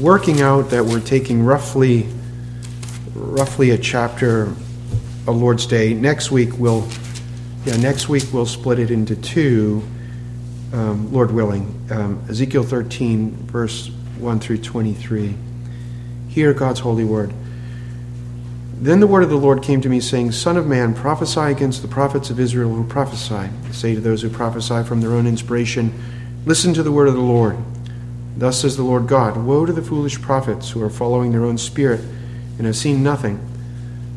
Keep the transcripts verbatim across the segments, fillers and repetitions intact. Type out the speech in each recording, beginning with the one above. working out that we're taking roughly roughly a chapter a Lord's Day. Next week we'll yeah, next week we'll split it into two, um, Lord willing. Um, Ezekiel thirteen, verse one through twenty-three. Hear God's holy word. Then the word of the Lord came to me, saying, Son of man, prophesy against the prophets of Israel who prophesy. Say to those who prophesy from their own inspiration, listen to the word of the Lord. Thus says the Lord God, woe to the foolish prophets who are following their own spirit and have seen nothing.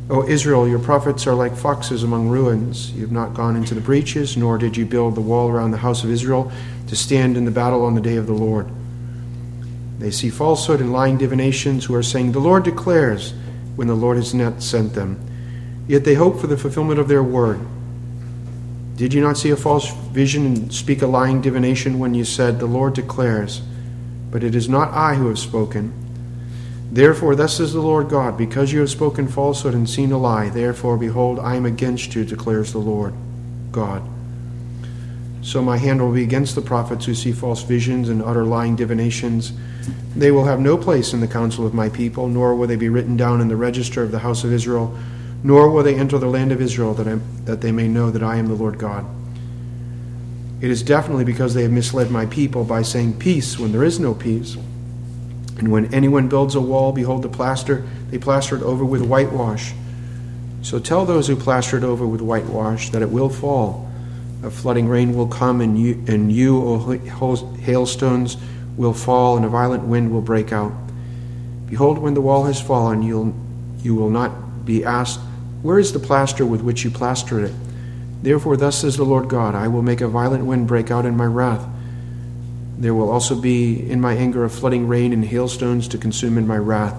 O Israel, your prophets are like foxes among ruins. You have not gone into the breaches, nor did you build the wall around the house of Israel to stand in the battle on the day of the Lord. They see falsehood and lying divinations who are saying, the Lord declares, when the Lord has not sent them. Yet they hope for the fulfillment of their word. Did you not see a false vision and speak a lying divination when you said, the Lord declares, but it is not I who have spoken? Therefore, thus says the Lord God, because you have spoken falsehood and seen a lie, therefore, behold, I am against you, declares the Lord God. So my hand will be against the prophets who see false visions and utter lying divinations. They will have no place in the council of my people, nor will they be written down in the register of the house of Israel, nor will they enter the land of Israel, that I, that they may know that I am the Lord God. It is definitely because they have misled my people by saying peace when there is no peace. And when anyone builds a wall, behold, the plaster, they plaster it over with whitewash. So tell those who plaster it over with whitewash that it will fall. A flooding rain will come, and you, and you, O hailstones, will fall, and a violent wind will break out. Behold, when the wall has fallen, you'll, you will not be asked, where is the plaster with which you plastered it? Therefore, thus says the Lord God, I will make a violent wind break out in my wrath. There will also be in my anger a flooding rain and hailstones to consume in my wrath.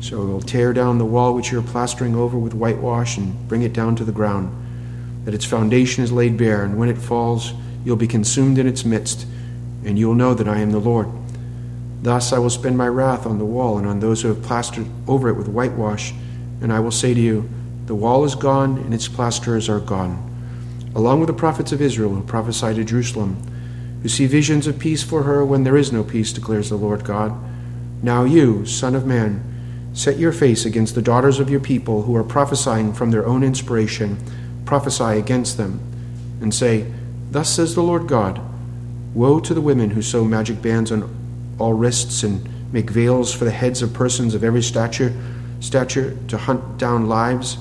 So I will tear down the wall which you are plastering over with whitewash and bring it down to the ground, that its foundation is laid bare, and when it falls, you'll be consumed in its midst, and you will know that I am the Lord. Thus I will spend my wrath on the wall and on those who have plastered over it with whitewash, and I will say to you, the wall is gone, and its plasterers are gone, along with the prophets of Israel who prophesy to Jerusalem, who see visions of peace for her when there is no peace, declares the Lord God. Now you, Son of Man, set your face against the daughters of your people who are prophesying from their own inspiration. Prophesy against them, and say, thus says the Lord God, woe to the women who sew magic bands on all wrists and make veils for the heads of persons of every stature, stature to hunt down lives.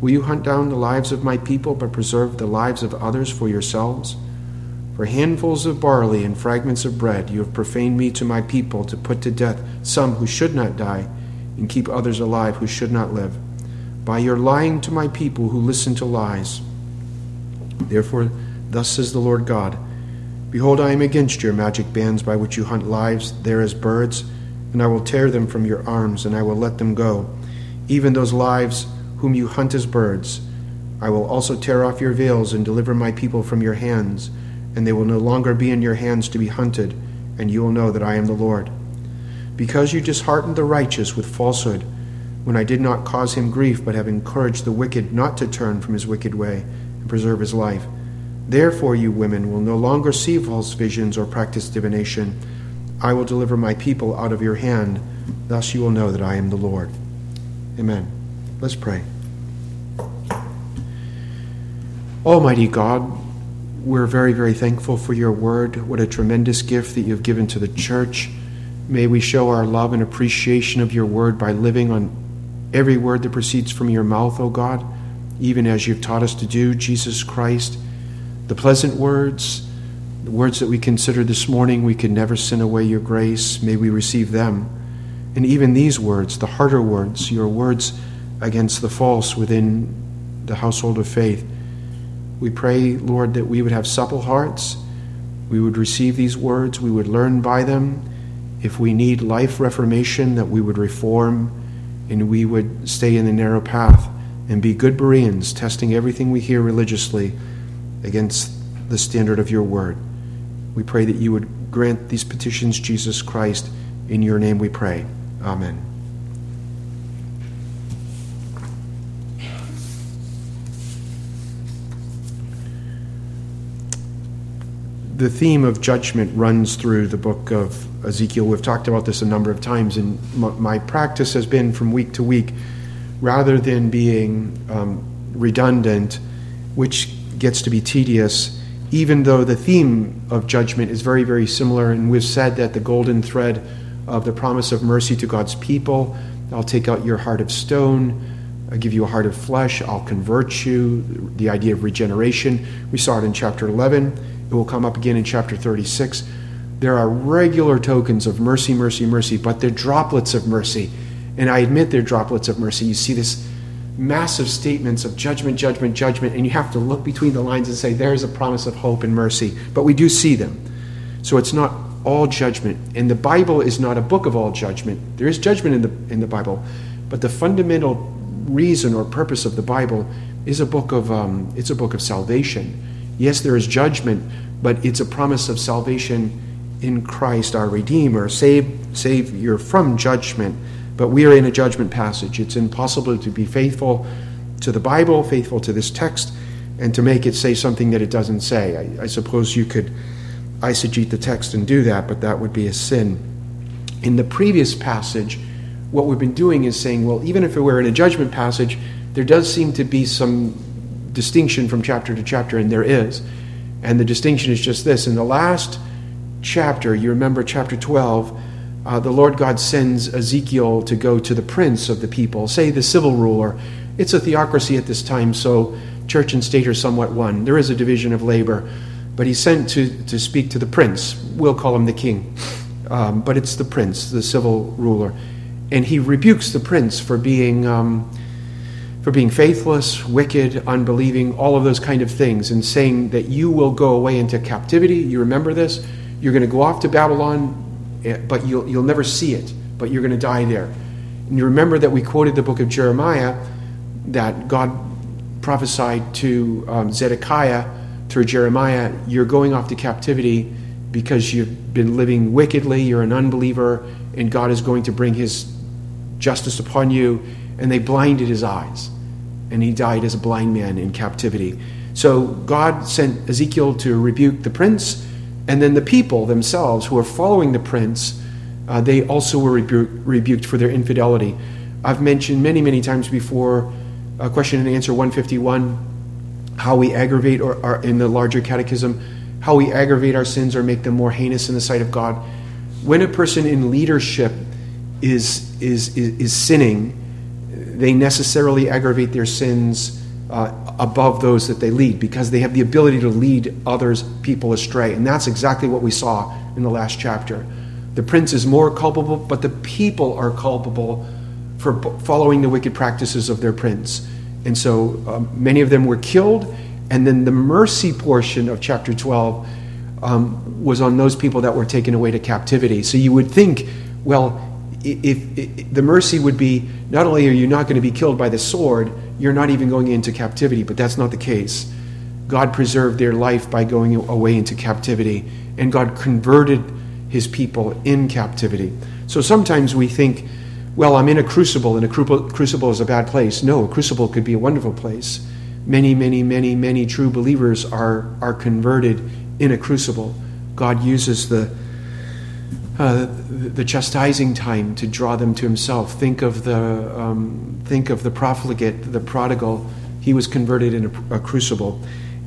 Will you hunt down the lives of my people, but preserve the lives of others for yourselves? For handfuls of barley and fragments of bread you have profaned me to my people, to put to death some who should not die, and keep others alive who should not live, by your lying to my people who listen to lies. Therefore, thus says the Lord God, behold, I am against your magic bands by which you hunt lives there as birds, and I will tear them from your arms, and I will let them go, even those lives whom you hunt as birds. I will also tear off your veils and deliver my people from your hands, and they will no longer be in your hands to be hunted, and you will know that I am the Lord. Because you disheartened the righteous with falsehood, when I did not cause him grief, but have encouraged the wicked not to turn from his wicked way and preserve his life, therefore you women will no longer see false visions or practice divination. I will deliver my people out of your hand. Thus you will know that I am the Lord. Amen. Let's pray. Almighty God, we're very, very thankful for your word. What a tremendous gift that you've given to the church. May we show our love and appreciation of your word by living on every word that proceeds from your mouth, O God, even as you've taught us to do, Jesus Christ. The pleasant words, the words that we considered this morning, we could never sin away your grace. May we receive them. And even these words, the harder words, your words against the false within the household of faith. We pray, Lord, that we would have supple hearts. We would receive these words. We would learn by them. If we need life reformation, that we would reform, and we would stay in the narrow path and be good Bereans, testing everything we hear religiously against the standard of your word. We pray that you would grant these petitions, Jesus Christ. In your name we pray. Amen. the theme of judgment runs through the book of Ezekiel. We've talked about this a number of times, and my practice has been from week to week, rather than being um, redundant, which gets to be tedious, even though the theme of judgment is very, very similar. And we've said that the golden thread of the promise of mercy to God's people, I'll take out your heart of stone, I'll give you a heart of flesh, I'll convert you, the idea of regeneration. We saw it in chapter eleven. It will come up again in chapter thirty-six. There are regular tokens of mercy, mercy, mercy, but they're droplets of mercy. And I admit they're droplets of mercy. You see this massive statements of judgment, judgment, judgment, and you have to look between the lines and say, there's a promise of hope and mercy. But we do see them. So it's not all judgment. And the Bible is not a book of all judgment. There is judgment in the in the Bible. But the fundamental reason or purpose of the Bible is a book of um, it's a book of salvation. Yes, there is judgment, but it's a promise of salvation in Christ, our Redeemer. Save, Savior from judgment. But we are in a judgment passage. It's impossible to be faithful to the Bible, faithful to this text, and to make it say something that it doesn't say. I, I suppose you could eisegete the text and do that, but that would be a sin. In the previous passage, what we've been doing is saying, well, even if we're in a judgment passage, there does seem to be some distinction from chapter to chapter, and there is. And the distinction is just this. In the last chapter, you remember chapter twelve, Uh, the Lord God sends Ezekiel to go to the prince of the people, say the civil ruler. It's a theocracy at this time, so church and state are somewhat one. There is a division of labor, but he's sent to, to speak to the prince. We'll call him the king, um, but it's the prince, the civil ruler. And he rebukes the prince for being um, for being faithless, wicked, unbelieving, all of those kind of things, and saying that you will go away into captivity. You remember this? You're going to go off to Babylon, but you'll, you'll never see it, but you're going to die there. And you remember that we quoted the book of Jeremiah that God prophesied to um, Zedekiah through Jeremiah, you're going off to captivity because you've been living wickedly, you're an unbeliever, and God is going to bring his justice upon you. And they blinded his eyes, and he died as a blind man in captivity. So God sent Ezekiel to rebuke the prince. And then the people themselves who are following the prince, uh, they also were rebu- rebuked for their infidelity. I've mentioned many, many times before, uh, question and answer one fifty-one, how we aggravate, or, or in the larger catechism, how we aggravate our sins or make them more heinous in the sight of God. When a person in leadership is is is, is sinning, they necessarily aggravate their sins Uh, above those that they lead, because they have the ability to lead others, people astray. And that's exactly what we saw in the last chapter. The prince is more culpable, but the people are culpable for following the wicked practices of their prince. And so um, many of them were killed. And then the mercy portion of chapter twelve um, was on those people that were taken away to captivity. So you would think, well, if, if, if the mercy would be, not only are you not going to be killed by the sword, you're not even going into captivity, but that's not the case. God preserved their life by going away into captivity, and God converted his people in captivity. So sometimes we think, well, I'm in a crucible, and a cru- crucible is a bad place. No, a crucible could be a wonderful place. Many, many, many, many true believers are, are converted in a crucible. God uses the Uh, the chastising time to draw them to himself. Think of the um, think of the profligate, the prodigal. He was converted in a, a crucible.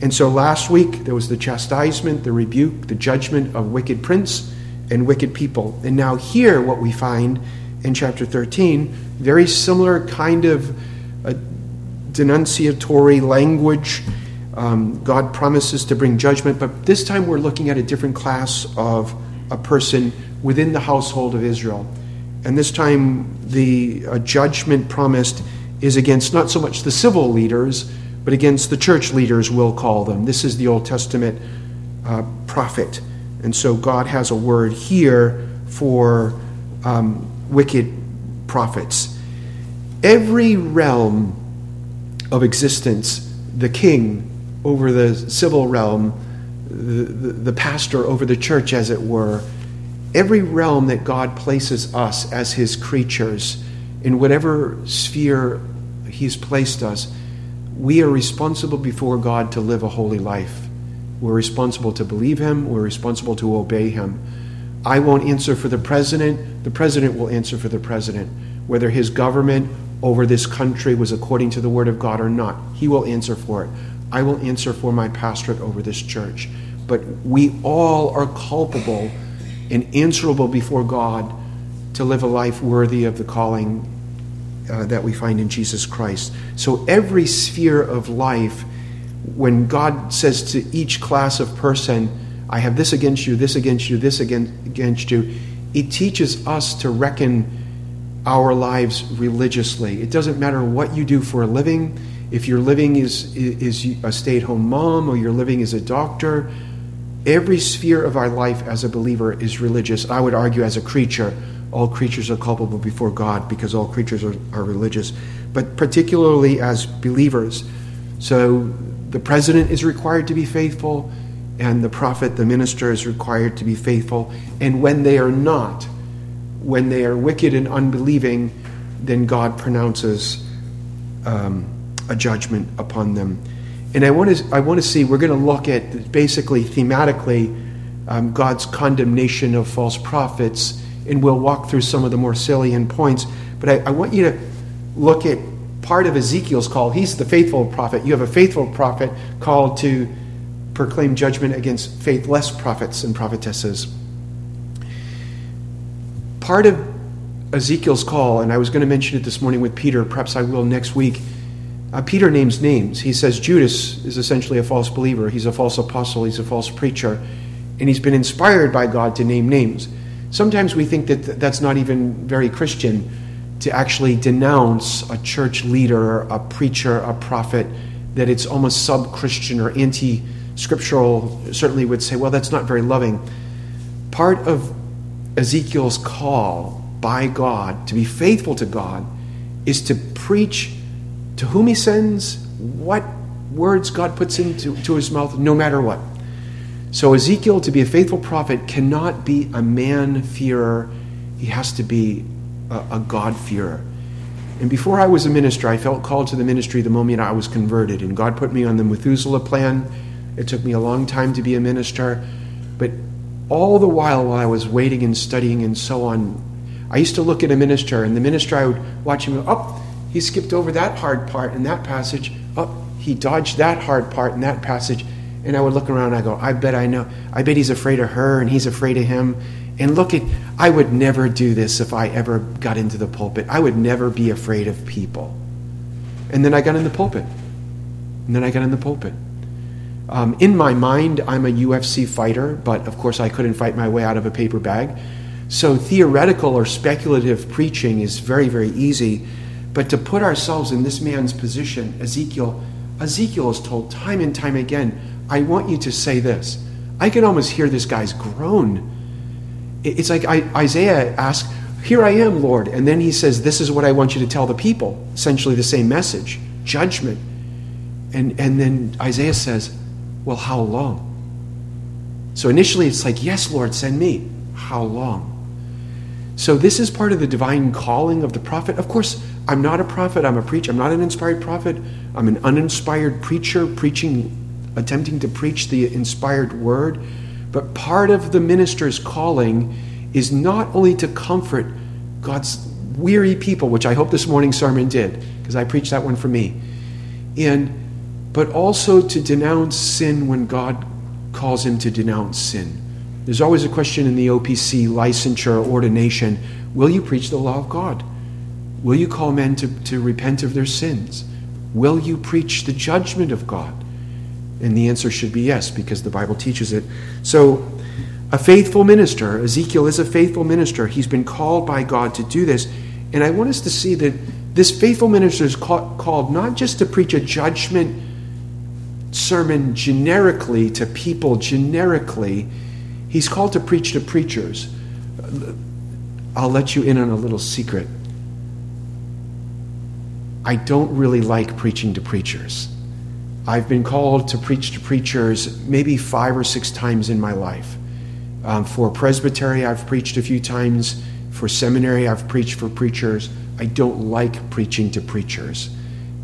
And so last week there was the chastisement, the rebuke, the judgment of wicked prince and wicked people. And now here what we find in chapter thirteen, very similar kind of uh, denunciatory language. Um, God promises to bring judgment, but this time we're looking at a different class of a person within the household of Israel. And this time the uh, judgment promised is against not so much the civil leaders, but against the church leaders, we'll call them. This is the Old Testament uh, prophet. And so God has a word here for um, wicked prophets. Every realm of existence, the king over the civil realm, The, the, the pastor over the church, as it were, every realm that God places us as his creatures, in whatever sphere he's placed us, we are responsible before God to live a holy life. We're responsible to believe him. We're responsible to obey him. I won't answer for the president. The president will answer for the president. Whether his government over this country was according to the word of God or not, he will answer for it. I will answer for my pastorate over this church. But we all are culpable and answerable before God to live a life worthy of the calling uh, that we find in Jesus Christ. So every sphere of life, when God says to each class of person, I have this against you, this against you, this against you, it teaches us to reckon our lives religiously. It doesn't matter what you do for a living. If your living is, is a stay-at-home mom or your living is a doctor, every sphere of our life as a believer is religious. I would argue as a creature, all creatures are culpable before God because all creatures are, are religious, but particularly as believers. So the president is required to be faithful, and the prophet, the minister, is required to be faithful. And when they are not, when they are wicked and unbelieving, then God pronounces um, a judgment upon them. And I want to I want to see, we're going to look at basically thematically um, God's condemnation of false prophets, and we'll walk through some of the more salient points. But I, I want you to look at part of Ezekiel's call. He's the faithful prophet. You have a faithful prophet called to proclaim judgment against faithless prophets and prophetesses. Part of Ezekiel's call, and I was going to mention it this morning with Peter, perhaps I will next week, uh, Peter names names. He says Judas is essentially a false believer. He's a false apostle. He's a false preacher. And he's been inspired by God to name names. Sometimes we think that th- that's not even very Christian, to actually denounce a church leader, a preacher, a prophet, that it's almost sub-Christian or anti-scriptural, certainly would say, well, that's not very loving. Part of Ezekiel's call by God to be faithful to God is to preach to whom he sends, what words God puts into to his mouth, no matter what. So Ezekiel, to be a faithful prophet, cannot be a man-fearer. He has to be a God-fearer. And before I was a minister, I felt called to the ministry the moment I was converted. And God put me on the Methuselah plan. It took me a long time to be a minister. But all the while, while I was waiting and studying and so on, I used to look at a minister, and the minister, I would watch him go, oh, he skipped over that hard part in that passage. Oh, he dodged that hard part in that passage. And I would look around and I go, I bet I know. I bet he's afraid of her and he's afraid of him. And look at, I would never do this if I ever got into the pulpit. I would never be afraid of people. And then I got in the pulpit. And then I got in the pulpit. Um, in my mind, I'm a U F C fighter, but of course I couldn't fight my way out of a paper bag. So theoretical or speculative preaching is very, very easy. But to put ourselves in this man's position, Ezekiel, Ezekiel is told time and time again, I want you to say this. I can almost hear this guy's groan. It's like Isaiah asks, here I am, Lord. And then he says, this is what I want you to tell the people. Essentially the same message, judgment. And, and then Isaiah says, well, how long? So initially it's like, yes, Lord, send me. How long? So this is part of the divine calling of the prophet. Of course, I'm not a prophet. I'm a preacher. I'm not an inspired prophet. I'm an uninspired preacher, preaching, attempting to preach the inspired word. But part of the minister's calling is not only to comfort God's weary people, which I hope this morning's sermon did, because I preached that one for me, and but also to denounce sin when God calls him to denounce sin. There's always a question in the O P C licensure ordination, will you preach the law of God? Will you call men to, to repent of their sins? Will you preach the judgment of God? And the answer should be yes, because the Bible teaches it. So a faithful minister, Ezekiel is a faithful minister. He's been called by God to do this. And I want us to see that this faithful minister is called not just to preach a judgment sermon generically to people generically. He's called to preach to preachers. I'll let you in on a little secret. I don't really like preaching to preachers. I've been called to preach to preachers maybe five or six times in my life. Um, for presbytery, I've preached a few times. For seminary, I've preached for preachers. I don't like preaching to preachers.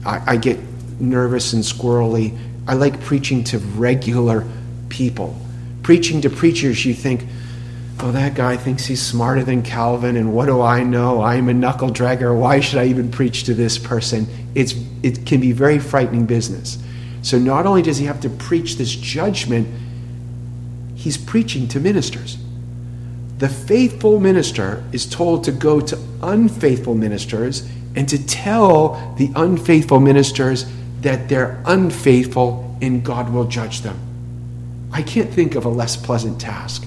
I, I get nervous and squirrely. I like preaching to regular people, preaching to preachers you think, oh, that guy thinks he's smarter than Calvin, and what do I know? I'm a knuckle-dragger. Why should I even preach to this person? It's It can be very frightening business. So not only does he have to preach this judgment, he's preaching to ministers. The faithful minister is told to go to unfaithful ministers and to tell the unfaithful ministers that they're unfaithful and God will judge them. I can't think of a less pleasant task,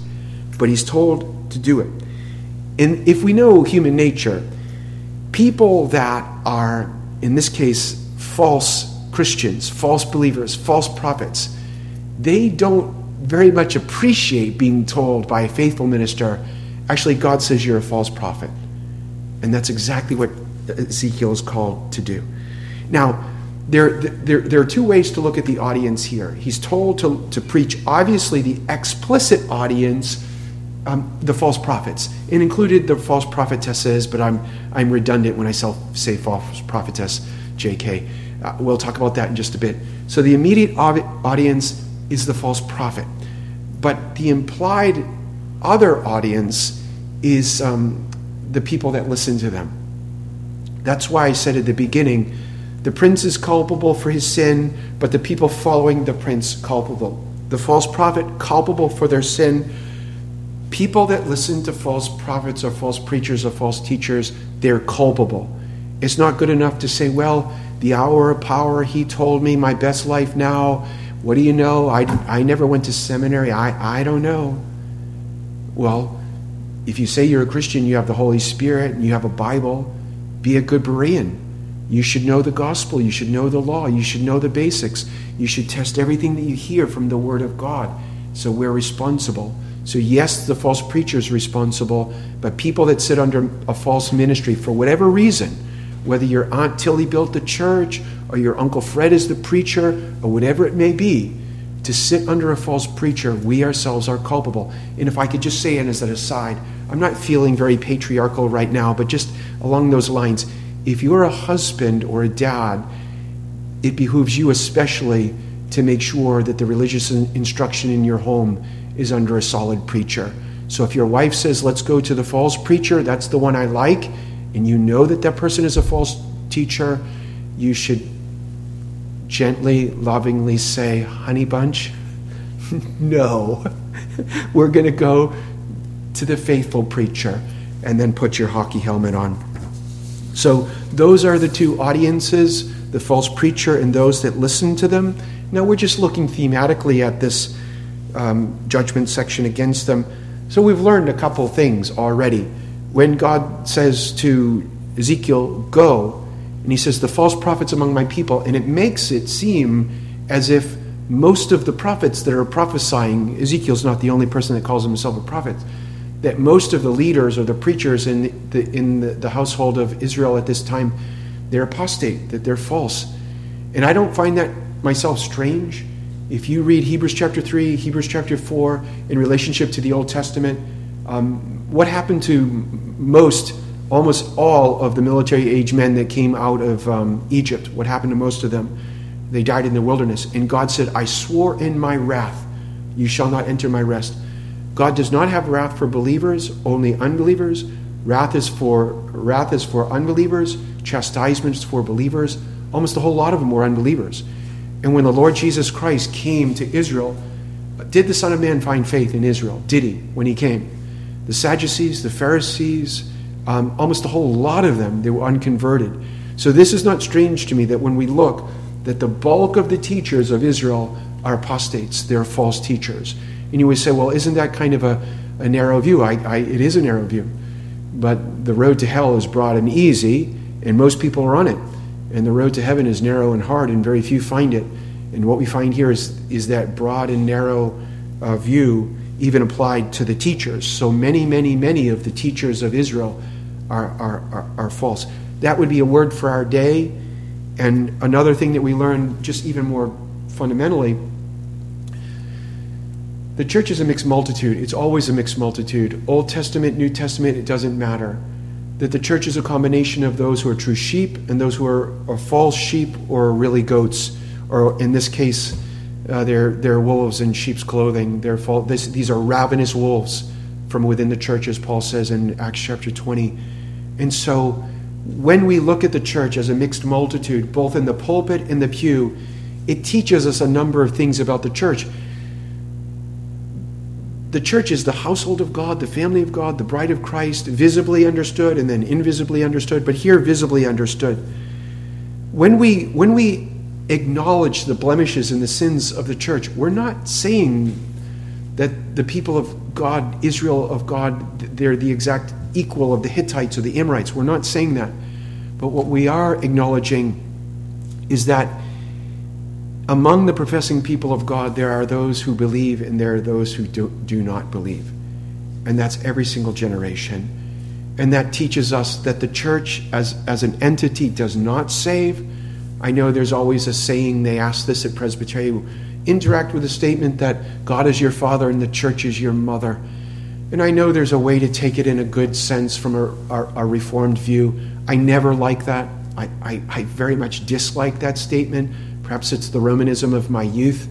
but he's told to do it. And if we know human nature, people that are, in this case, false Christians, false believers, false prophets, they don't very much appreciate being told by a faithful minister, actually, God says you're a false prophet. And that's exactly what Ezekiel is called to do. Now, there, there, there are two ways to look at the audience here. He's told to, to preach, obviously, the explicit audience, um, the false prophets. It included the false prophetesses, but I'm I'm redundant when I say false prophetess, J K. Uh, we'll talk about that in just a bit. So the immediate audience is the false prophet. But the implied other audience is um, the people that listen to them. That's why I said at the beginning, the prince is culpable for his sin, but the people following the prince culpable. The false prophet culpable for their sin. People that listen to false prophets or false preachers or false teachers, they're culpable. It's not good enough to say, well, the hour of power, he told me my best life now. What do you know? I, I never went to seminary. I, I don't know. Well, if you say you're a Christian, you have the Holy Spirit and you have a Bible, be a good Berean. You should know the gospel. You should know the law. You should know the basics. You should test everything that you hear from the Word of God. So we're responsible. So yes, the false preacher is responsible, but people that sit under a false ministry for whatever reason, whether your Aunt Tilly built the church or your Uncle Fred is the preacher or whatever it may be, to sit under a false preacher, we ourselves are culpable. And if I could just say, and as an aside, I'm not feeling very patriarchal right now, but just along those lines, if you're a husband or a dad, it behooves you especially to make sure that the religious instruction in your home is under a solid preacher. So if your wife says, let's go to the false preacher, that's the one I like, and you know that that person is a false teacher, you should gently, lovingly say, honey bunch, no, we're going to go to the faithful preacher, and then put your hockey helmet on. So those are the two audiences, the false preacher and those that listen to them. Now we're just looking thematically at this um, judgment section against them. So we've learned a couple things already. When God says to Ezekiel, go, and he says, the false prophets among my people, and it makes it seem as if most of the prophets that are prophesying, Ezekiel's not the only person that calls himself a prophet, that most of the leaders or the preachers in the in the, the household of Israel at this time, they're apostate, that they're false. And I don't find that myself strange. If you read Hebrews chapter three, Hebrews chapter four, in relationship to the Old Testament, um, what happened to most, almost all of the military-age men that came out of um, Egypt? What happened to most of them? They died in the wilderness. And God said, I swore in my wrath, you shall not enter my rest. God does not have wrath for believers, only unbelievers. Wrath is for wrath is for unbelievers, chastisements for believers. Almost a whole lot of them were unbelievers. And when the Lord Jesus Christ came to Israel, did the Son of Man find faith in Israel? Did he, when he came? The Sadducees, the Pharisees, um, almost a whole lot of them, they were unconverted. So this is not strange to me that when we look, that the bulk of the teachers of Israel are apostates. They're false teachers. And you would say, well, isn't that kind of a, a narrow view? I, I, it is a narrow view. But the road to hell is broad and easy, and most people are on it. And the road to heaven is narrow and hard, and very few find it. And what we find here is, is that broad and narrow uh, view even applied to the teachers. So many, many, many of the teachers of Israel are, are, are, are false. That would be a word for our day. And another thing that we learned just even more fundamentally, the church is a mixed multitude. It's always a mixed multitude. Old Testament, New Testament, it doesn't matter. That the church is a combination of those who are true sheep and those who are, are false sheep or really goats, or in this case, Uh, they're, they're wolves in sheep's clothing. They're fall- this, these are ravenous wolves from within the churches, Paul says in Acts chapter twenty. And so when we look at the church as a mixed multitude, both in the pulpit and the pew, it teaches us a number of things about the church. The church is the household of God, the family of God, the bride of Christ, visibly understood and then invisibly understood, but here visibly understood. When we when we acknowledge the blemishes and the sins of the church, we're not saying that the people of God, Israel of God, they're the exact equal of the Hittites or the Amorites. We're not saying that. But what we are acknowledging is that among the professing people of God, there are those who believe and there are those who do, do not believe. And that's every single generation. And that teaches us that the church as, as an entity does not save. I know there's always a saying, they ask this at Presbytery, interact with the statement that God is your father and the church is your mother. And I know there's a way to take it in a good sense from a, a, a Reformed view. I never like that. I, I, I very much dislike that statement. Perhaps it's the Romanism of my youth.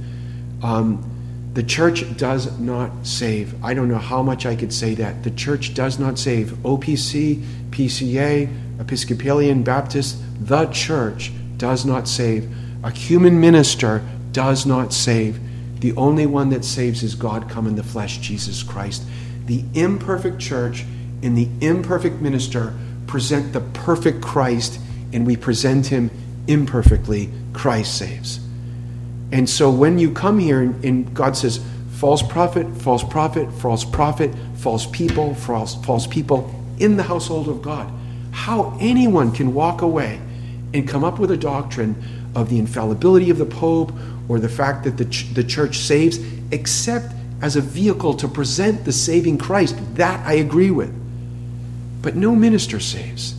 Um, the church does not save. I don't know how much I could say that. The church does not save. O P C, P C A, Episcopalian, Baptist, the church does not save. A human minister does not save. The only one that saves is God come in the flesh, Jesus Christ. The imperfect church and the imperfect minister present the perfect Christ, and we present him imperfectly. Christ saves. And so when you come here and, and God says, false prophet, false prophet, false prophet, false people, false, false people in the household of God, how anyone can walk away and come up with a doctrine of the infallibility of the Pope or the fact that the, ch- the church saves, except as a vehicle to present the saving Christ, that I agree with. But no minister saves.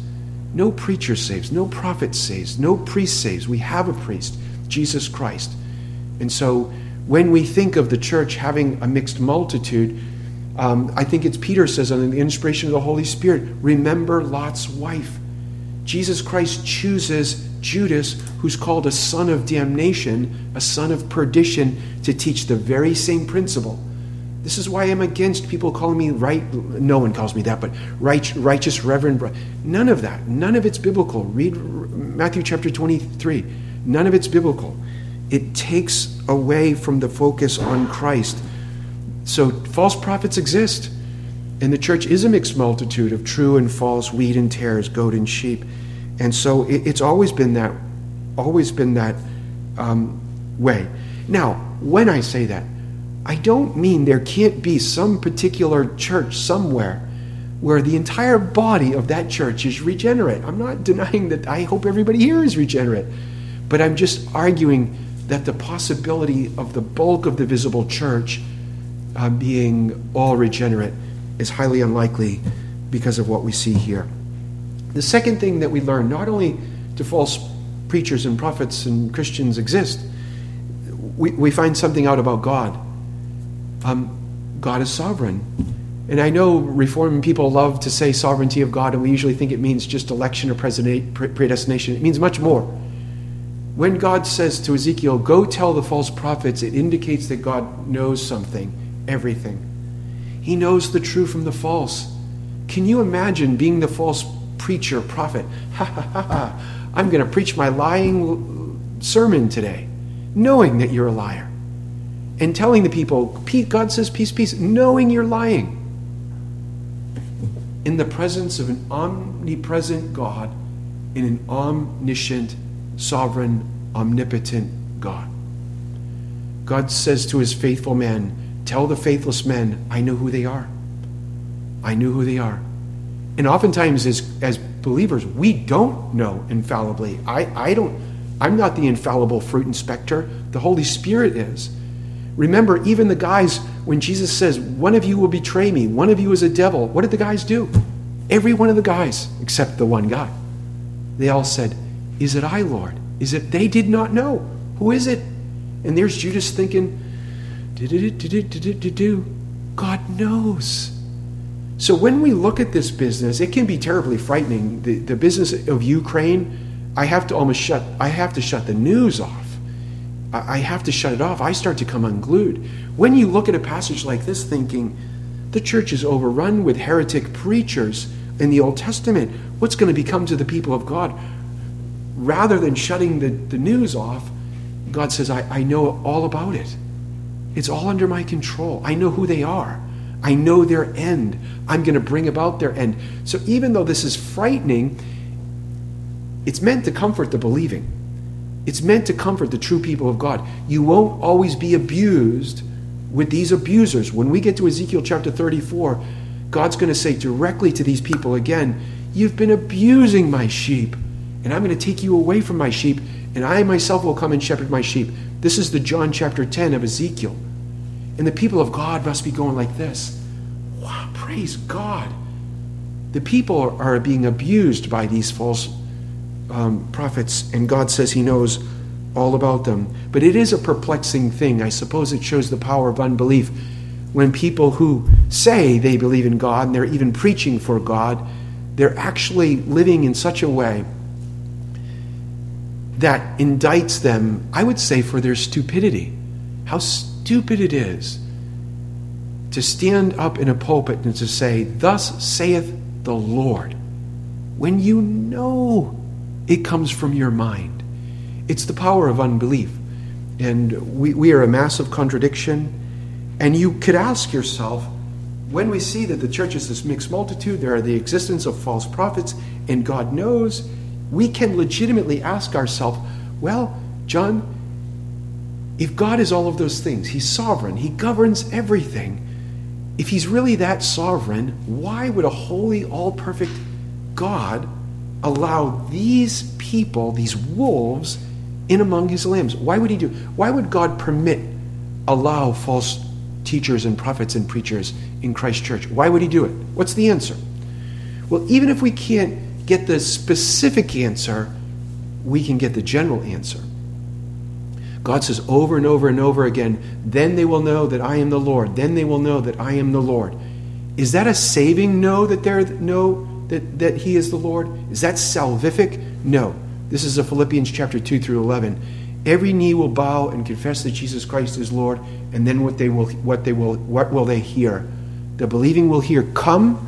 No preacher saves, no prophet saves, no priest saves. We have a priest, Jesus Christ. And so when we think of the church having a mixed multitude, um, I think it's Peter says under the inspiration of the Holy Spirit, remember Lot's wife. Jesus Christ chooses Judas, who's called a son of damnation, a son of perdition, to teach the very same principle. This is why I'm against people calling me right. No one calls me that, but right, righteous reverend. None of that. None of it's biblical. Read Matthew chapter twenty-three. None of it's biblical. It takes away from the focus on Christ. So false prophets exist. And the church is a mixed multitude of true and false, wheat and tares, goat and sheep. And so it, it's always been that, always been that um, way. Now, when I say that, I don't mean there can't be some particular church somewhere where the entire body of that church is regenerate. I'm not denying that. I hope everybody here is regenerate. But I'm just arguing that the possibility of the bulk of the visible church uh, being all regenerate is highly unlikely because of what we see here. The second thing that we learn, not only do false preachers and prophets and Christians exist, we, we find something out about God. Um, God is sovereign. And I know Reformed people love to say sovereignty of God, and we usually think it means just election or predestination. It means much more. When God says to Ezekiel, go tell the false prophets, it indicates that God knows something, everything. He knows the true from the false. Can you imagine being the false preacher, prophet? Ha ha ha ha, I'm going to preach my lying sermon today, knowing that you're a liar. And telling the people, God says peace, peace, knowing you're lying. In the presence of an omnipresent God and an omniscient, sovereign, omnipotent God. God says to his faithful men, tell the faithless men, I know who they are. I know who they are. And oftentimes as, as believers, we don't know infallibly. I, I don't, I'm not the infallible fruit inspector. The Holy Spirit is. Remember, even the guys, when Jesus says, one of you will betray me, one of you is a devil, what did the guys do? Every one of the guys, except the one guy, they all said, is it I, Lord? Is it? They did not know. Who is it? And there's Judas thinking, God knows. So when we look at this business, it can be terribly frightening. The, the business of Ukraine, I have to almost shut, I have to shut the news off. I have to shut it off. I start to come unglued. When you look at a passage like this thinking, the church is overrun with heretic preachers in the Old Testament. What's going to become to the people of God? Rather than shutting the, the news off, God says, I, I know all about it. It's all under my control. I know who they are. I know their end. I'm going to bring about their end. So even though this is frightening, it's meant to comfort the believing. It's meant to comfort the true people of God. You won't always be abused with these abusers. When we get to Ezekiel chapter thirty-four, God's going to say directly to these people again, you've been abusing my sheep, and I'm going to take you away from my sheep, and I myself will come and shepherd my sheep. This is the John chapter ten of Ezekiel. And the people of God must be going like this. Wow, praise God. The people are being abused by these false um, prophets, and God says he knows all about them. But it is a perplexing thing. I suppose it shows the power of unbelief. When people who say they believe in God, and they're even preaching for God, they're actually living in such a way that indicts them, I would say, for their stupidity. How stupid. Stupid it is to stand up in a pulpit and to say, thus saith the Lord, when you know it comes from your mind. It's the power of unbelief. And we, we are a massive contradiction. And you could ask yourself, when we see that the church is this mixed multitude, there are the existence of false prophets, and God knows, we can legitimately ask ourselves, well, John, if God is all of those things, he's sovereign, he governs everything. If he's really that sovereign, why would a holy, all-perfect God allow these people, these wolves, in among his lambs? Why would he do? Why would God permit, allow false teachers and prophets and preachers in Christ's church? Why would he do it? What's the answer? Well, even if we can't get the specific answer, we can get the general answer. God says over and over and over again, then they will know that I am the Lord. Then they will know that I am the Lord. Is that a saving know that they're know that, that he is the Lord? Is that salvific? No. This is a Philippians chapter two through eleven. Every knee will bow and confess that Jesus Christ is Lord, and then what they will what they will what will they hear? The believing will hear, come,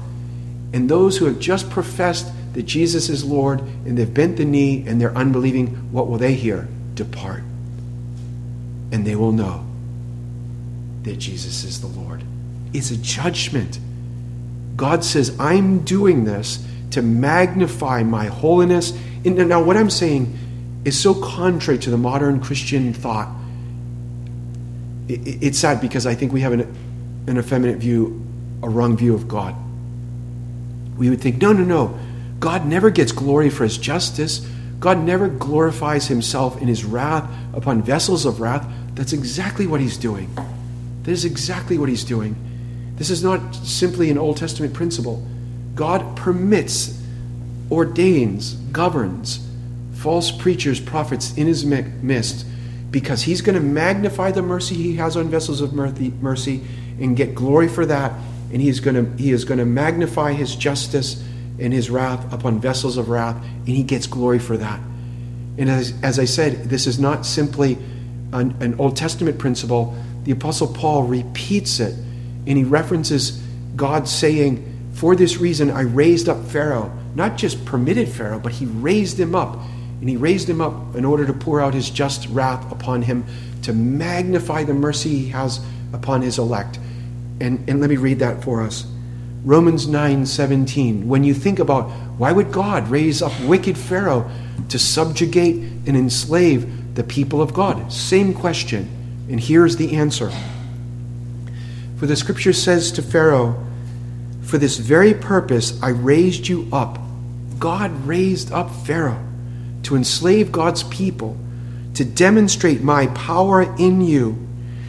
and those who have just professed that Jesus is Lord and they've bent the knee and they're unbelieving, what will they hear? Depart. And they will know that Jesus is the Lord. It's a judgment. God says, I'm doing this to magnify my holiness. And now what I'm saying is so contrary to the modern Christian thought. It's sad because I think we have an, an effeminate view, a wrong view of God. We would think, no, no, no. God never gets glory for his justice. God never glorifies himself in his wrath upon vessels of wrath. That's exactly what he's doing. That is exactly what he's doing. This is not simply an Old Testament principle. God permits, ordains, governs false preachers, prophets in his midst because he's going to magnify the mercy he has on vessels of mercy and get glory for that. And he's going to, he is going to magnify his justice and his wrath upon vessels of wrath, and he gets glory for that. And as, as I said, this is not simply an, an Old Testament principle. The Apostle Paul repeats it, and he references God saying, for this reason I raised up Pharaoh, not just permitted Pharaoh, but he raised him up, and he raised him up in order to pour out his just wrath upon him, to magnify the mercy he has upon his elect. And, and let me read that for us. Romans nine seventeen. When you think about why would God raise up wicked Pharaoh to subjugate and enslave the people of God? Same question. And here's the answer. For the scripture says to Pharaoh, for this very purpose I raised you up. God raised up Pharaoh to enslave God's people, to demonstrate my power in you,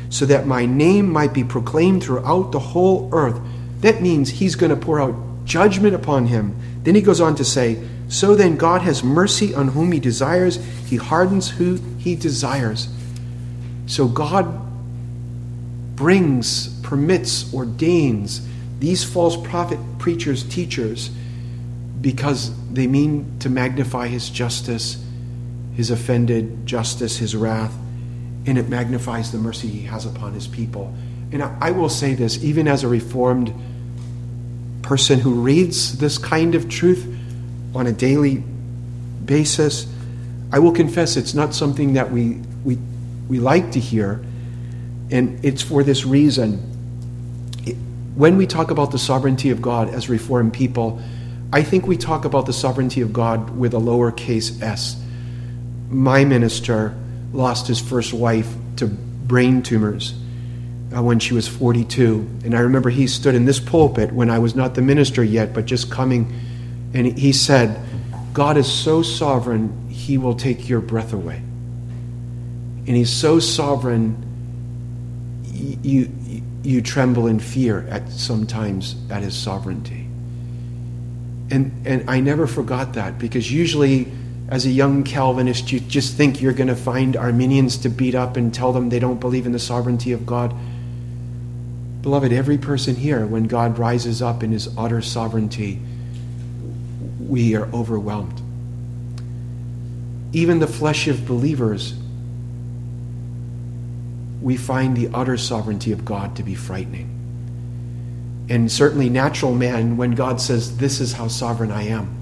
so that my name might be proclaimed throughout the whole earth. That means he's going to pour out judgment upon him. Then he goes on to say, so then God has mercy on whom he desires. He hardens who he desires. So God brings, permits, ordains these false prophet preachers, teachers, because they mean to magnify his justice, his offended justice, his wrath. and it magnifies the mercy he has upon his people. And I will say this, even as a Reformed person who reads this kind of truth on a daily basis, I will confess it's not something that we we we like to hear, and it's for this reason. It, when we talk about the sovereignty of God as Reformed people, I think we talk about the sovereignty of God with a lowercase s. My minister lost his first wife to brain tumors uh, when she was forty-two. And I remember he stood in this pulpit when I was not the minister yet, but just coming, and he said, God is so sovereign, he will take your breath away. And he's so sovereign, you, you, you tremble in fear at sometimes at his sovereignty. And, and I never forgot that, because usually as a young Calvinist, you just think you're going to find Arminians to beat up and tell them they don't believe in the sovereignty of God. Beloved, every person here, when God rises up in his utter sovereignty, we are overwhelmed. Even the flesh of believers, we find the utter sovereignty of God to be frightening. And certainly natural man, when God says, this is how sovereign I am,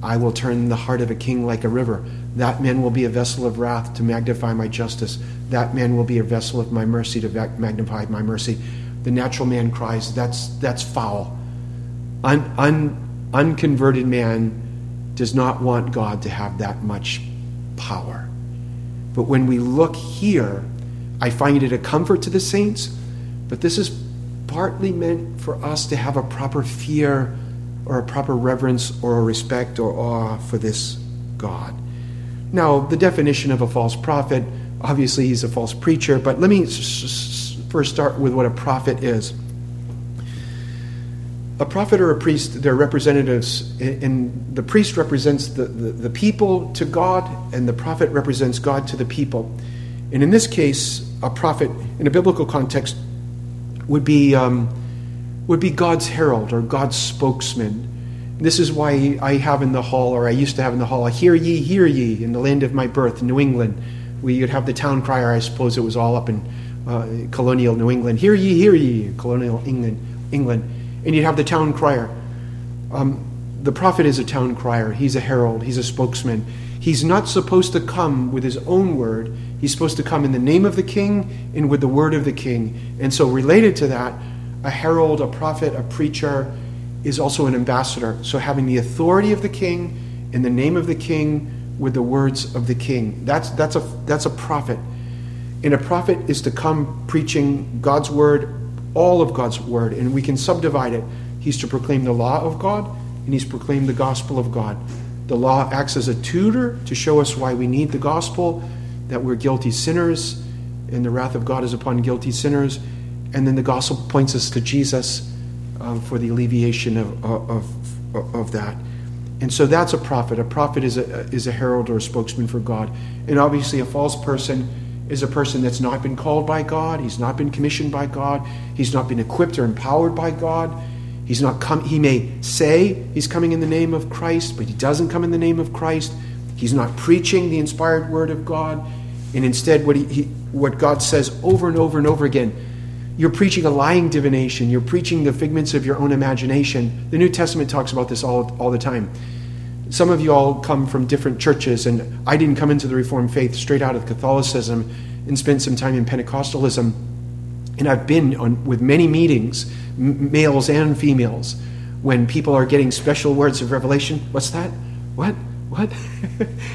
I will turn the heart of a king like a river. That man will be a vessel of wrath to magnify my justice. That man will be a vessel of my mercy to magnify my mercy. The natural man cries, that's that's foul. Un, un, unconverted man does not want God to have that much power. But when we look here, I find it a comfort to the saints, but this is partly meant for us to have a proper fear or a proper reverence or a respect or awe for this God. Now, the definition of a false prophet, obviously he's a false preacher, but let me first start with what a prophet is. A prophet or a priest, they're representatives, and the priest represents the, the, the people to God, and the prophet represents God to the people. And in this case, a prophet, in a biblical context, would be... Um, would be God's herald or God's spokesman. This is why I have in the hall, or I used to have in the hall, hear ye, hear ye, in the land of my birth, New England. We would have the town crier, I suppose it was all up in uh, colonial New England. Hear ye, hear ye, colonial England. England, and you'd have the town crier. Um, the prophet is a town crier. He's a herald. He's a spokesman. He's not supposed to come with his own word. He's supposed to come in the name of the king and with the word of the king. And so related to that, a herald, a prophet, a preacher is also an ambassador. So having the authority of the king in the name of the king with the words of the king. That's that's a that's a prophet. And a prophet is to come preaching God's word, all of God's word, and we can subdivide it. He's to proclaim the law of God, and he's proclaimed the gospel of God. The law acts as a tutor to show us why we need the gospel, that we're guilty sinners, and the wrath of God is upon guilty sinners. And then the gospel points us to Jesus um, for the alleviation of, of, of, of that. And so that's a prophet. A prophet is a, is a herald or a spokesman for God. And obviously a false person is a person that's not been called by God. He's not been commissioned by God. He's not been equipped or empowered by God. He's not come. He may say he's coming in the name of Christ, but he doesn't come in the name of Christ. He's not preaching the inspired word of God. And instead what he, he what God says over and over and over again, you're preaching a lying divination. You're preaching the figments of your own imagination. The New Testament talks about this all, all the time. Some of you all come from different churches, and I didn't come into the Reformed faith straight out of Catholicism and spent some time in Pentecostalism. And I've been on with many meetings, m- males and females, when people are getting special words of revelation. What's that? What? What?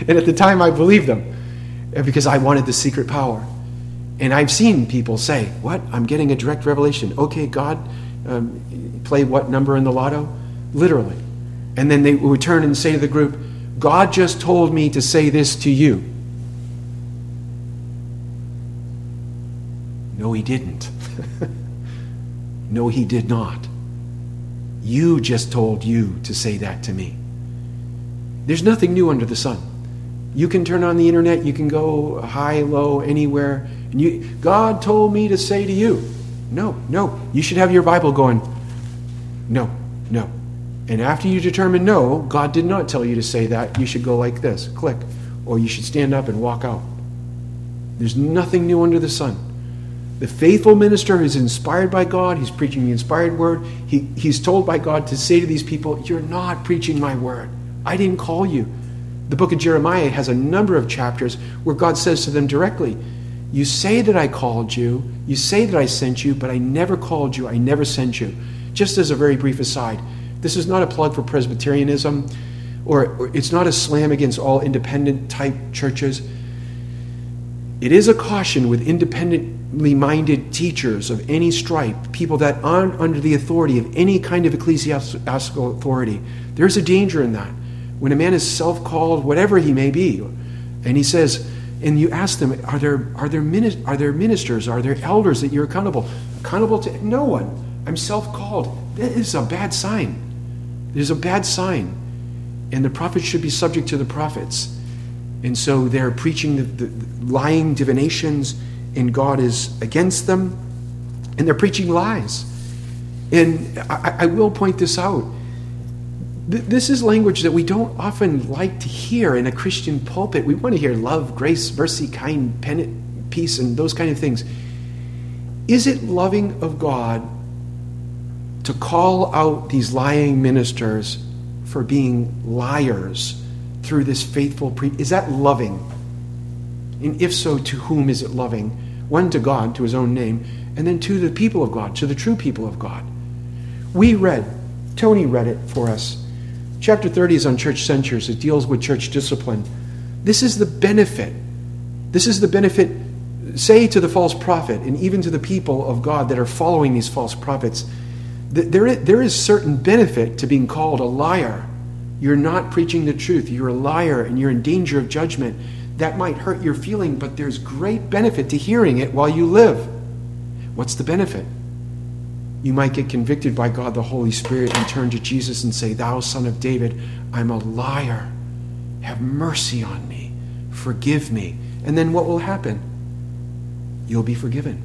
And at the time, I believed them because I wanted the secret power. And I've seen people say, what? I'm getting a direct revelation. Okay, God, um, play what number in the lotto? Literally. And then they would turn and say to the group, God just told me to say this to you. No, he didn't. No, he did not. You just told you to say that to me. There's nothing new under the sun. You can turn on the internet, you can go high, low, anywhere. And you, God told me to say to you, no, no. You should have your Bible going, no, no. And after you determine no, God did not tell you to say that, you should go like this, click. Or you should stand up and walk out. There's nothing new under the sun. The faithful minister is inspired by God. He's preaching the inspired word. He, he's told by God to say to these people, you're not preaching my word. I didn't call you. The book of Jeremiah has a number of chapters where God says to them directly, you say that I called you. You say that I sent you, but I never called you. I never sent you. Just as a very brief aside, this is not a plug for Presbyterianism, or, or it's not a slam against all independent type churches. It is a caution with independently minded teachers of any stripe, people that aren't under the authority of any kind of ecclesiastical authority. There's a danger in that. When a man is self-called, whatever he may be, and he says, and you ask them, are there are there mini- are there ministers, are there elders that you're accountable? Accountable to no one. I'm self-called. That is a bad sign. There's a bad sign. And the prophets should be subject to the prophets. And so they're preaching the, the, the lying divinations, and God is against them. And they're preaching lies. And I, I will point this out. Th- this is language that we don't often like to hear in a Christian pulpit. We want to hear love, grace, mercy, kind, penance, peace, and those kind of things. Is it loving of God to call out these lying ministers for being liars through this faithful preaching? Is that loving? And if so, to whom is it loving? One, to God, to his own name, and then to the people of God, to the true people of God. We read, Tony read it for us. Chapter thirty is on church censures. It deals with church discipline. This is the benefit. This is the benefit, say, to the false prophet, and even to the people of God that are following these false prophets. There there is certain benefit to being called a liar. You're not preaching the truth. You're a liar, and you're in danger of judgment. That might hurt your feeling, but there's great benefit to hearing it while you live. What's the benefit? You might get convicted by God, the Holy Spirit, and turn to Jesus and say, Thou Son of David, I'm a liar. Have mercy on me. Forgive me. And then what will happen? You'll be forgiven.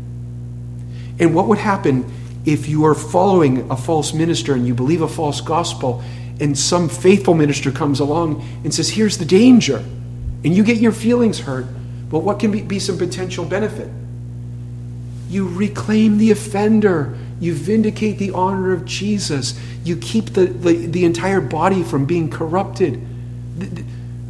And what would happen if you are following a false minister and you believe a false gospel, and some faithful minister comes along and says, here's the danger, and you get your feelings hurt, but what can be, be some potential benefit? You reclaim the offender. You vindicate the honor of Jesus. You keep the, the, the entire body from being corrupted.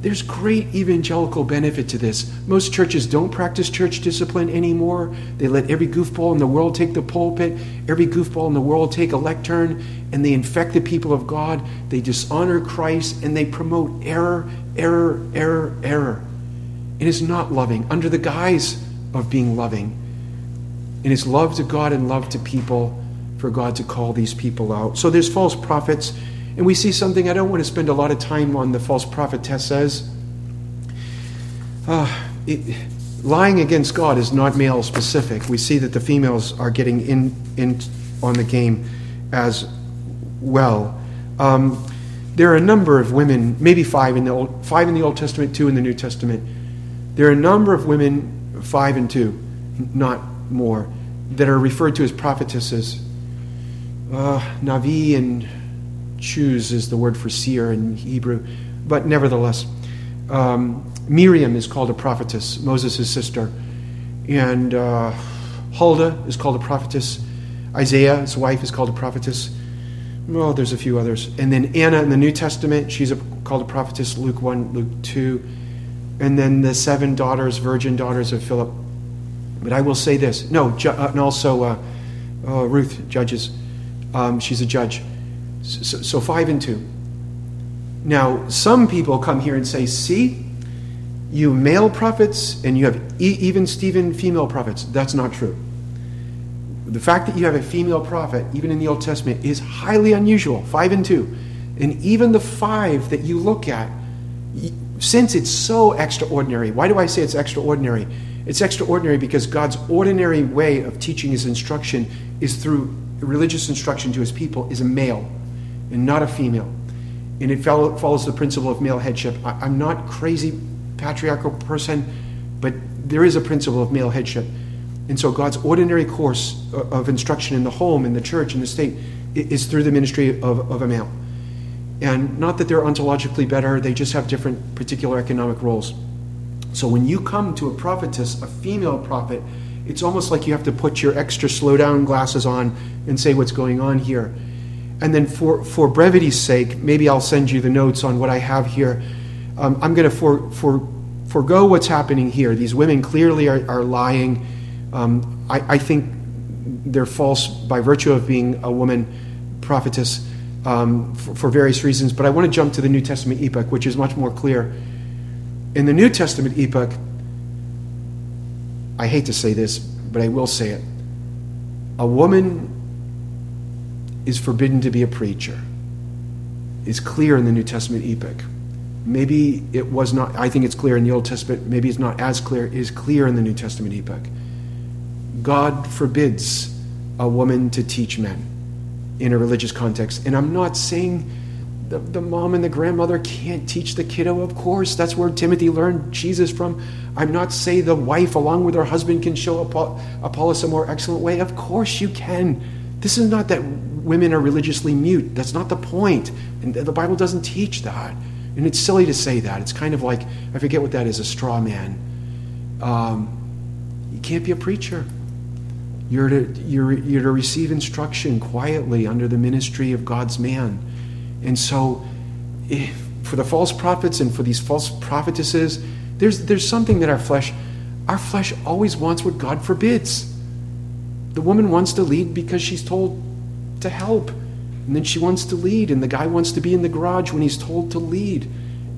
There's great evangelical benefit to this. Most churches don't practice church discipline anymore. They let every goofball in the world take the pulpit, every goofball in the world take a lectern, and they infect the people of God. They dishonor Christ, and they promote error, error, error, error. It is not loving, under the guise of being loving. And it's love to God and love to people, for God to call these people out. So there's false prophets. And we see something, I don't want to spend a lot of time on the false prophetesses. Uh, it, lying against God is not male specific. We see that the females are getting in, in on the game as well. Um, there are a number of women, maybe five in the Old, five in the Old Testament, two in the New Testament. There are a number of women, five and two, not more, that are referred to as prophetesses. Uh, Navi and Choose is the word for seer in Hebrew, but nevertheless, um, Miriam is called a prophetess, Moses' sister, and uh, Huldah is called a prophetess. Isaiah, his wife, is called a prophetess. Well, there's a few others, and then Anna in the New Testament, she's a, called a prophetess. Luke one, Luke two, and then the seven daughters, virgin daughters of Philip. But I will say this: no, ju- and also uh, uh, Ruth, judges. Um, she's a judge. So, so five and two. Now, some people come here and say, see, you male prophets and you have e- even Stephen female prophets. That's not true. The fact that you have a female prophet, even in the Old Testament, is highly unusual, five and two. And even the five that you look at, since it's so extraordinary, why do I say it's extraordinary? It's extraordinary because God's ordinary way of teaching his instruction is through religious instruction to his people is a male and not a female. And it follows the principle of male headship. I'm not a crazy patriarchal person, but there is a principle of male headship. And so God's ordinary course of instruction in the home, in the church, in the state, is through the ministry of, of a male. And not that they're ontologically better, they just have different particular economic roles. So when you come to a prophetess, a female prophet, it's almost like you have to put your extra slow-down glasses on and say what's going on here. And then for, for brevity's sake, maybe I'll send you the notes on what I have here. Um, I'm going to for, for, forego what's happening here. These women clearly are, are lying. Um, I, I think they're false by virtue of being a woman prophetess um, for, for various reasons. But I want to jump to the New Testament epoch, which is much more clear. In the New Testament epoch, I hate to say this, but I will say it. A woman is forbidden to be a preacher. It's clear in the New Testament epoch. Maybe it was not, I think it's clear in the Old Testament, maybe it's not as clear, it is clear in the New Testament epoch. God forbids a woman to teach men in a religious context. And I'm not saying the, the mom and the grandmother can't teach the kiddo, of course. That's where Timothy learned Jesus from. I'm not saying the wife along with her husband can show Apollo, Apollo some more excellent way. Of course you can. This is not that women are religiously mute. That's not the point. And the Bible doesn't teach that. And it's silly to say that. It's kind of like, I forget what that is, a straw man. Um, you can't be a preacher. You're to, you're, you're to receive instruction quietly under the ministry of God's man. And so if, for the false prophets and for these false prophetesses, there's there's something that our flesh, our flesh always wants what God forbids. The woman wants to lead because she's told to help. And then she wants to lead. And the guy wants to be in the garage when he's told to lead.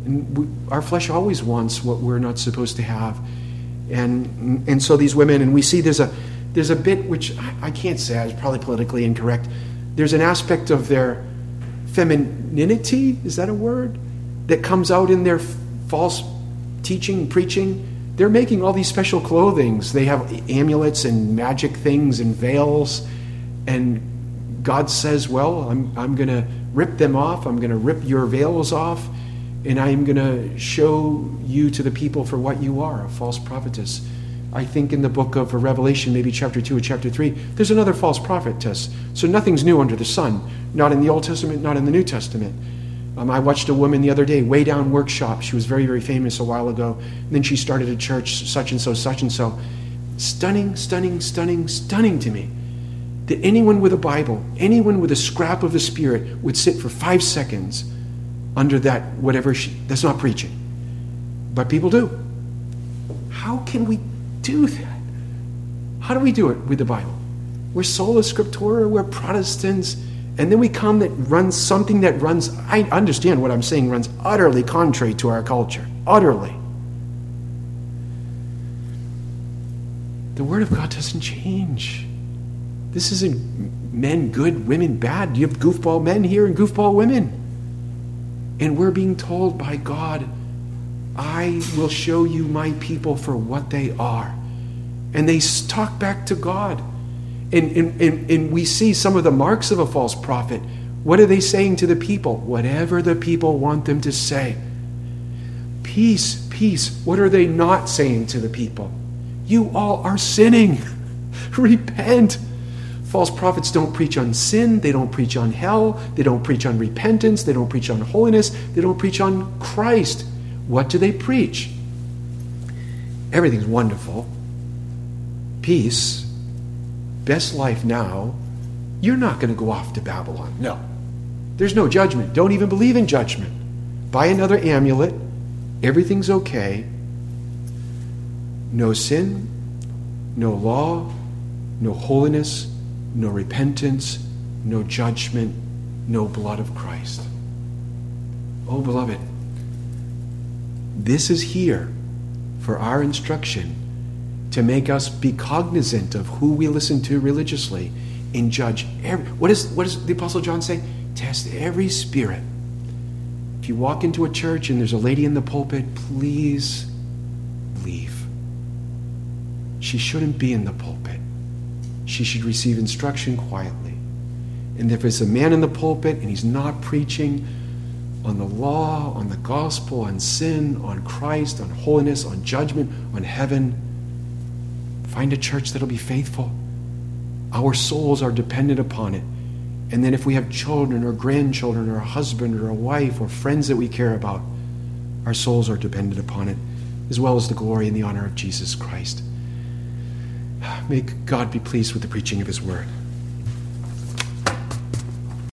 And we, our flesh always wants what we're not supposed to have. And and so these women, and we see there's a There's a bit which I can't say, it's probably politically incorrect. There's an aspect of their femininity, is that a word? That comes out in their false teaching, preaching. They're making all these special clothings. They have amulets and magic things and veils. And God says, well, I'm, I'm going to rip them off. I'm going to rip your veils off. And I'm going to show you to the people for what you are, a false prophetess. I think in the book of Revelation, maybe chapter two or chapter three, there's another false prophetess. So nothing's new under the sun. Not in the Old Testament, not in the New Testament. Um, I watched a woman the other day, Way Down Workshop. She was very, very famous a while ago. And then she started a church, such and so, such and so. Stunning, stunning, stunning, stunning to me. That anyone with a Bible, anyone with a scrap of the Spirit would sit for five seconds under that whatever she... That's not preaching. But people do. How can we... do that? How do we do it with the Bible? We're sola scriptura, we're Protestants, and then we come that runs something that runs, I understand what I'm saying, runs utterly contrary to our culture. Utterly. The Word of God doesn't change. This isn't men good, women bad. You have goofball men here and goofball women. And we're being told by God, I will show you my people for what they are. And they talk back to God. And, and, and, and we see some of the marks of a false prophet. What are they saying to the people? Whatever the people want them to say. Peace, peace. What are they not saying to the people? You all are sinning. Repent. False prophets don't preach on sin. They don't preach on hell. They don't preach on repentance. They don't preach on holiness. They don't preach on Christ. What do they preach? Everything's wonderful. Peace. Best life now. You're not going to go off to Babylon. No. There's no judgment. Don't even believe in judgment. Buy another amulet. Everything's okay. No sin. No law. No holiness. No repentance. No judgment. No blood of Christ. Oh, beloved. This is here for our instruction to make us be cognizant of who we listen to religiously and judge every... What, is, what does the Apostle John say? Test every spirit. If you walk into a church and there's a lady in the pulpit, please leave. She shouldn't be in the pulpit. She should receive instruction quietly. And if it's a man in the pulpit and he's not preaching on the law, on the gospel, on sin, on Christ, on holiness, on judgment, on heaven. Find a church that'll be faithful. Our souls are dependent upon it. And then if we have children or grandchildren or a husband or a wife or friends that we care about, our souls are dependent upon it. as well as the glory and the honor of Jesus Christ. May God be pleased with the preaching of his word.